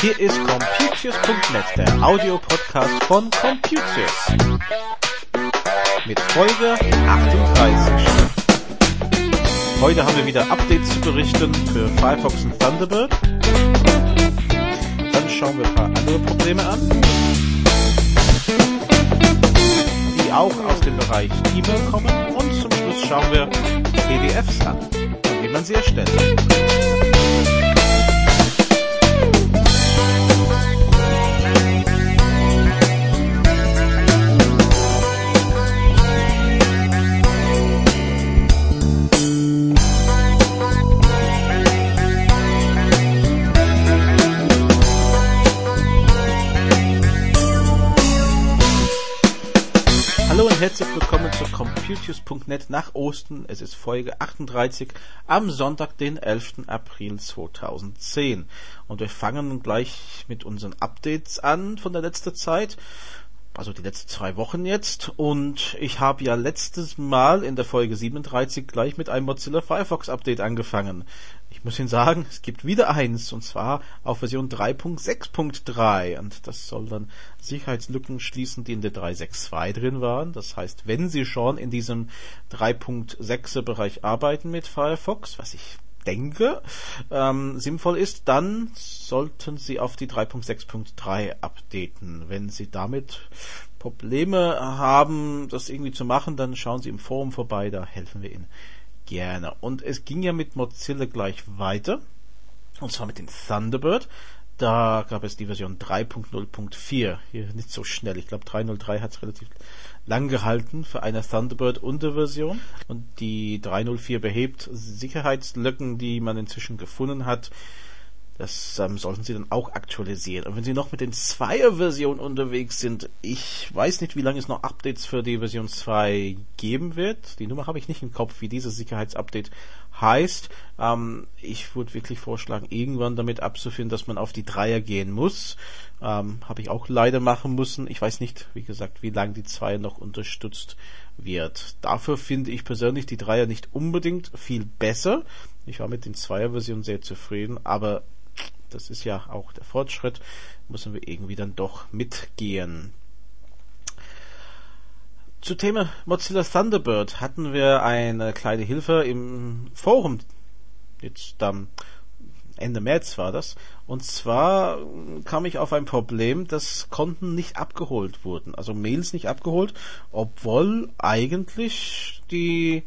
Hier ist computius.net, der Audio-Podcast von Computius. Mit Folge 38. Heute haben wir wieder Updates zu berichten für Firefox und Thunderbird. Dann schauen wir ein paar andere Probleme an, die auch aus dem Bereich E-Mail kommen. Und zum Schluss schauen wir PDFs an und wie man sie erstellt. Hallo und herzlich willkommen zu computius.net nach Osten. Es ist Folge 38 am Sonntag, den 11. April 2010. Und wir fangen gleich mit unseren Updates an von der letzten Zeit, also die letzten 2 Wochen jetzt. Und ich habe ja letztes Mal in der Folge 37 gleich mit einem Mozilla Firefox Update angefangen. Ich muss Ihnen sagen, es gibt wieder eins, und zwar auf Version 3.6.3, und das soll dann Sicherheitslücken schließen, die in der 3.6.2 drin waren. Das heißt, wenn Sie schon in diesem 3.6er Bereich arbeiten mit Firefox, was ich denke sinnvoll ist, dann sollten Sie auf die 3.6.3 updaten. Wenn Sie damit Probleme haben, das irgendwie zu machen, dann schauen Sie im Forum vorbei, da helfen wir Ihnen gerne. Und es ging ja mit Mozilla gleich weiter, und zwar mit dem Thunderbird. Da gab es die Version 3.0.4. Hier nicht so schnell. Ich glaube 3.03 hat es relativ lang gehalten für eine Thunderbird-Unterversion. Und die 3.04 behebt Sicherheitslücken, die man inzwischen gefunden hat. Das sollten Sie dann auch aktualisieren. Und wenn Sie noch mit den 2er-Versionen unterwegs sind, ich weiß nicht, wie lange es noch Updates für die Version 2 geben wird. Die Nummer habe ich nicht im Kopf, wie dieses Sicherheitsupdate heißt. Ich würde wirklich vorschlagen, irgendwann damit abzufinden, dass man auf die 3er gehen muss. Habe ich auch leider machen müssen. Ich weiß nicht, wie gesagt, wie lange die 2er noch unterstützt wird. Dafür finde ich persönlich die 3er nicht unbedingt viel besser. Ich war mit den 2er-Versionen sehr zufrieden, aber das ist ja auch der Fortschritt, müssen wir irgendwie dann doch mitgehen. Zu Thema Mozilla Thunderbird hatten wir eine kleine Hilfe im Forum, jetzt Ende März war das, und zwar kam ich auf ein Problem, dass Konten nicht abgeholt wurden, also Mails nicht abgeholt, obwohl eigentlich die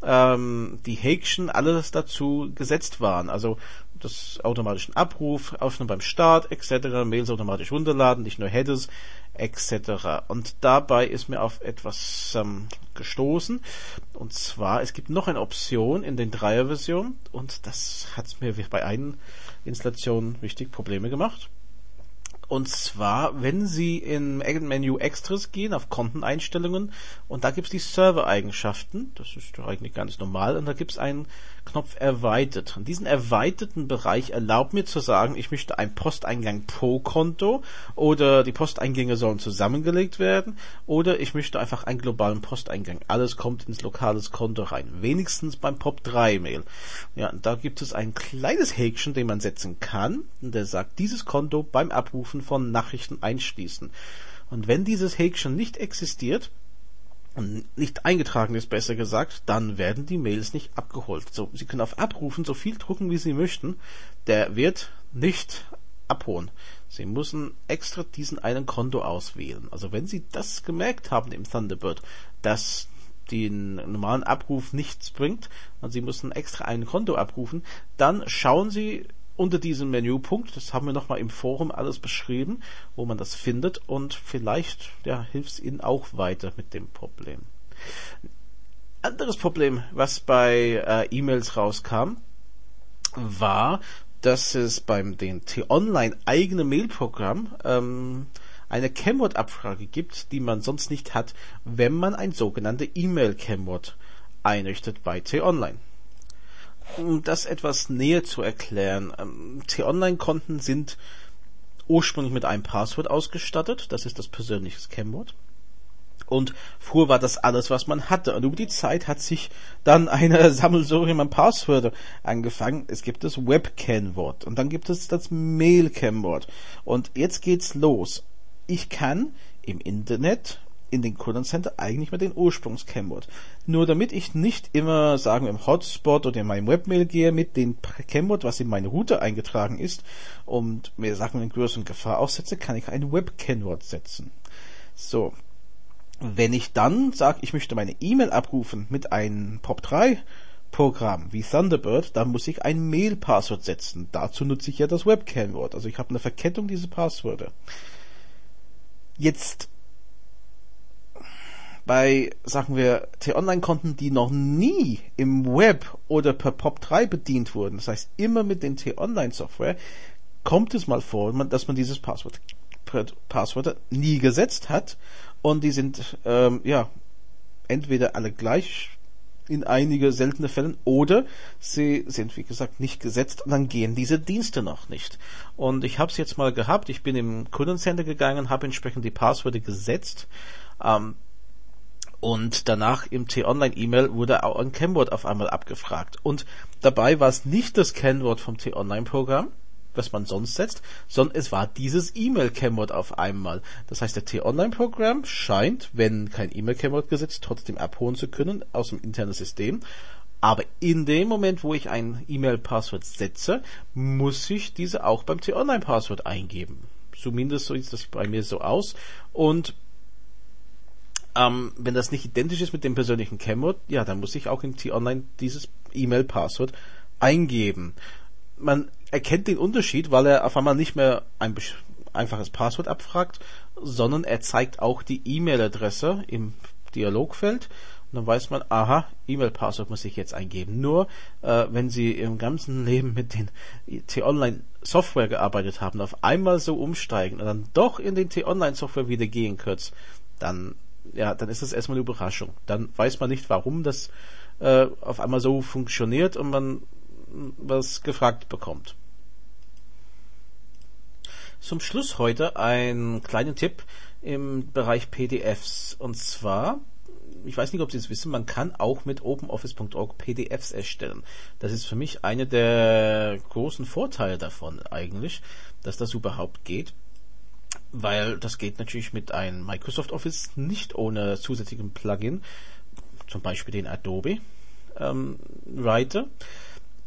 Häkchen alles dazu gesetzt waren, also das automatischen Abruf, Aufnahme beim Start, etc., Mails automatisch runterladen, nicht nur Headers, etc. Und dabei ist mir auf etwas gestoßen, und zwar, es gibt noch eine Option in den 3er-Versionen, und das hat mir bei einer Installation richtig Probleme gemacht. Und zwar, wenn Sie in Menü Extras gehen, auf Konteneinstellungen, und da gibt es die Server-Eigenschaften, das ist eigentlich ganz normal, und da gibt es einen Knopf Erweitert. Und diesen erweiterten Bereich erlaubt mir zu sagen, ich möchte einen Posteingang pro Konto, oder die Posteingänge sollen zusammengelegt werden, oder ich möchte einfach einen globalen Posteingang. Alles kommt ins lokale Konto rein, wenigstens beim POP3-Mail. Ja, und da gibt es ein kleines Häkchen, den man setzen kann, und der sagt, dieses Konto beim Abrufen von Nachrichten einschließen. Und wenn dieses Häkchen nicht existiert, nicht eingetragen ist, besser gesagt, dann werden die Mails nicht abgeholt. So, Sie können auf Abrufen so viel drucken, wie Sie möchten. Der wird nicht abholen. Sie müssen extra diesen einen Konto auswählen. Also wenn Sie das gemerkt haben im Thunderbird, dass den normalen Abruf nichts bringt und Sie müssen extra ein Konto abrufen, dann schauen Sie unter diesem Menüpunkt, das haben wir nochmal im Forum alles beschrieben, wo man das findet, und vielleicht hilft es Ihnen auch weiter mit dem Problem. Ein anderes Problem, was bei E-Mails rauskam, war, dass es beim den T-Online eigene Mailprogramm eine Kennwortabfrage gibt, die man sonst nicht hat, wenn man ein sogenanntes E-Mail-Kennwort einrichtet bei T-Online. Um das etwas näher zu erklären, T-Online-Konten sind ursprünglich mit einem Passwort ausgestattet, das ist das persönliche Kennwort. Und früher war das alles, was man hatte. Und über die Zeit hat sich dann eine Sammelsurium an Passwörter angefangen. Es gibt das Webcam-Wort und dann gibt es das Mailcam-Wort. Und jetzt geht's los. Ich kann im Internet, in den Kundencenter, eigentlich mit den Ursprungs-Cam-Wort. Nur damit ich nicht immer, sagen wir, im Hotspot oder in meinem Webmail gehe mit dem Cam-Wort, was in meine Route eingetragen ist, und mir Sachen in größeren Gefahr aussetze, kann ich ein Webcam-Wort setzen. So. Wenn ich dann sage, ich möchte meine E-Mail abrufen mit einem POP3-Programm wie Thunderbird, dann muss ich ein Mail-Passwort setzen. Dazu nutze ich ja das Webcam-Wort. Also ich habe eine Verkettung dieser Passwörter. Jetzt bei, sagen wir, T-Online-Konten, die noch nie im Web oder per POP3 bedient wurden, das heißt immer mit den T-Online-Software, kommt es mal vor, dass man dieses Passwörter nie gesetzt hat. Und die sind entweder alle gleich in einige seltene Fällen oder sie sind, wie gesagt, nicht gesetzt und dann gehen diese Dienste noch nicht. Und ich habe es jetzt mal gehabt, ich bin im Kundencenter gegangen, habe entsprechend die Passwörter gesetzt und danach im T-Online-E-Mail wurde auch ein Kennwort auf einmal abgefragt. Und dabei war es nicht das Kennwort vom T-Online-Programm, was man sonst setzt, sondern es war dieses E-Mail-Kennwort auf einmal. Das heißt, der T-Online-Programm scheint, wenn kein E-Mail-Kennwort gesetzt, trotzdem abholen zu können aus dem internen System. Aber in dem Moment, wo ich ein E-Mail-Passwort setze, muss ich diese auch beim T-Online-Passwort eingeben. Zumindest so sieht das bei mir so aus. Und wenn das nicht identisch ist mit dem persönlichen Kennwort, ja, dann muss ich auch im T-Online dieses E-Mail-Passwort eingeben. Man erkennt den Unterschied, weil er auf einmal nicht mehr ein einfaches Passwort abfragt, sondern er zeigt auch die E-Mail-Adresse im Dialogfeld und dann weiß man, aha, E-Mail-Passwort muss ich jetzt eingeben. Nur, wenn Sie im ganzen Leben mit den T-Online-Software gearbeitet haben, auf einmal so umsteigen und dann doch in den T-Online-Software wieder gehen kurz, dann ist das erstmal eine Überraschung. Dann weiß man nicht, warum das auf einmal so funktioniert und man was gefragt bekommt. Zum Schluss heute einen kleinen Tipp im Bereich PDFs. Und zwar, ich weiß nicht, ob Sie es wissen, man kann auch mit OpenOffice.org PDFs erstellen. Das ist für mich einer der großen Vorteile davon eigentlich, dass das überhaupt geht. Weil das geht natürlich mit einem Microsoft Office nicht ohne zusätzlichen Plugin, zum Beispiel den Adobe Writer.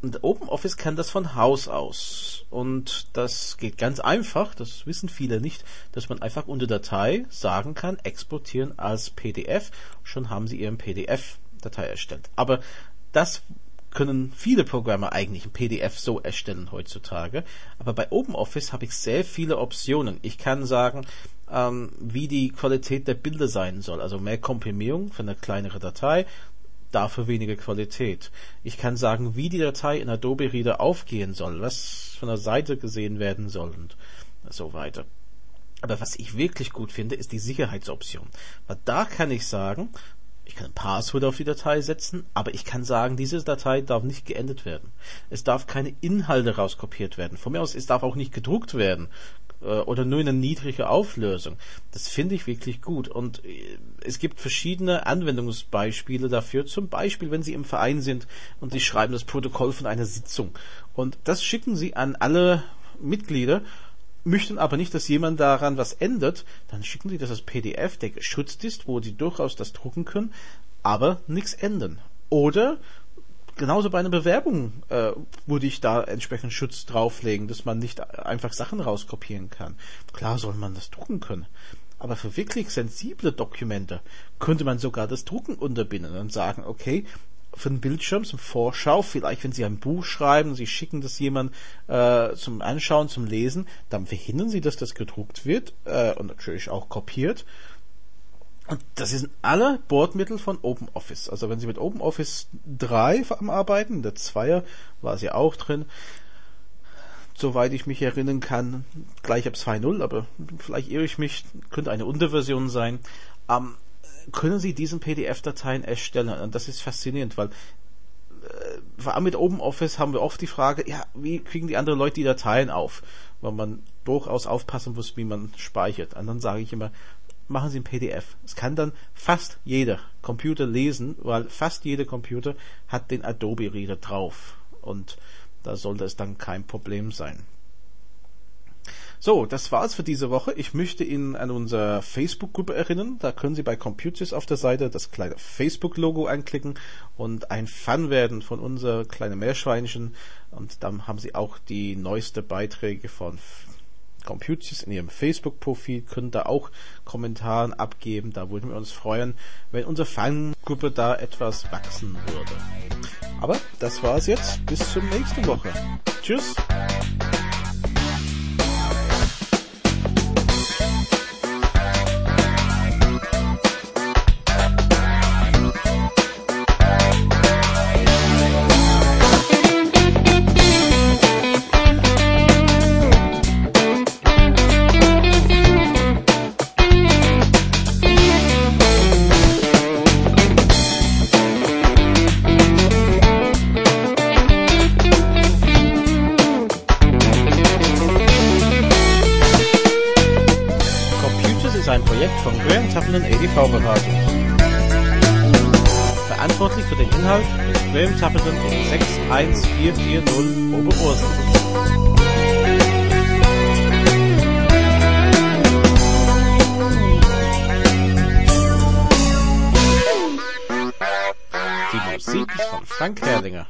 Und OpenOffice kann das von Haus aus. Und das geht ganz einfach, das wissen viele nicht, dass man einfach unter Datei sagen kann, exportieren als PDF. Schon haben Sie Ihren PDF-Datei erstellt. Aber das können viele Programme eigentlich ein PDF so erstellen heutzutage. Aber bei OpenOffice habe ich sehr viele Optionen. Ich kann sagen, wie die Qualität der Bilder sein soll. Also mehr Komprimierung für eine kleinere Datei, dafür weniger Qualität. Ich kann sagen, wie die Datei in Adobe Reader aufgehen soll, was von der Seite gesehen werden soll und so weiter. Aber was ich wirklich gut finde, ist die Sicherheitsoption. Weil da kann ich sagen, ich kann ein Passwort auf die Datei setzen, aber ich kann sagen, diese Datei darf nicht geändert werden. Es darf keine Inhalte rauskopiert werden. Von mir aus, es darf auch nicht gedruckt werden oder nur in eine niedrige Auflösung. Das finde ich wirklich gut. Und es gibt verschiedene Anwendungsbeispiele dafür. Zum Beispiel, wenn Sie im Verein sind und Sie schreiben das Protokoll von einer Sitzung. Und das schicken Sie an alle Mitglieder, möchten aber nicht, dass jemand daran was ändert, dann schicken Sie das als PDF, der geschützt ist, wo Sie durchaus das drucken können, aber nichts ändern. Oder genauso bei einer Bewerbung würde ich da entsprechend Schutz drauflegen, dass man nicht einfach Sachen rauskopieren kann. Klar soll man das drucken können. Aber für wirklich sensible Dokumente könnte man sogar das Drucken unterbinden und sagen, okay, für den Bildschirm, zum Vorschau, vielleicht wenn Sie ein Buch schreiben, Sie schicken das jemand zum Anschauen, zum Lesen, dann verhindern Sie, dass das gedruckt wird und natürlich auch kopiert. Und das sind alle Bordmittel von OpenOffice. Also wenn Sie mit OpenOffice 3 am Arbeiten, der 2er war sie auch drin, soweit ich mich erinnern kann, gleich ab 2.0, aber vielleicht irre ich mich, könnte eine Unterversion sein, können Sie diesen PDF-Dateien erstellen. Und das ist faszinierend, weil vor allem mit OpenOffice haben wir oft die Frage, ja, wie kriegen die anderen Leute die Dateien auf? Weil man durchaus aufpassen muss, wie man speichert. Und dann sage ich immer, machen Sie ein PDF. Es kann dann fast jeder Computer lesen, weil fast jeder Computer hat den Adobe Reader drauf. Und da sollte es dann kein Problem sein. So, das war's für diese Woche. Ich möchte Ihnen an unsere Facebook-Gruppe erinnern. Da können Sie bei Computius auf der Seite das kleine Facebook-Logo anklicken und ein Fan werden von unser kleinen Meerschweinchen. Und dann haben Sie auch die neuesten Beiträge von Computius in Ihrem Facebook-Profil, können da auch Kommentaren abgeben. Da würden wir uns freuen, wenn unsere Fangruppe da etwas wachsen würde. Aber das war's jetzt. Bis zur nächsten Woche. Tschüss! Verantwortlich für den Inhalt ist Graham Tappenden in 61440 Oberursel. Die Musik ist von Frank Herlinger.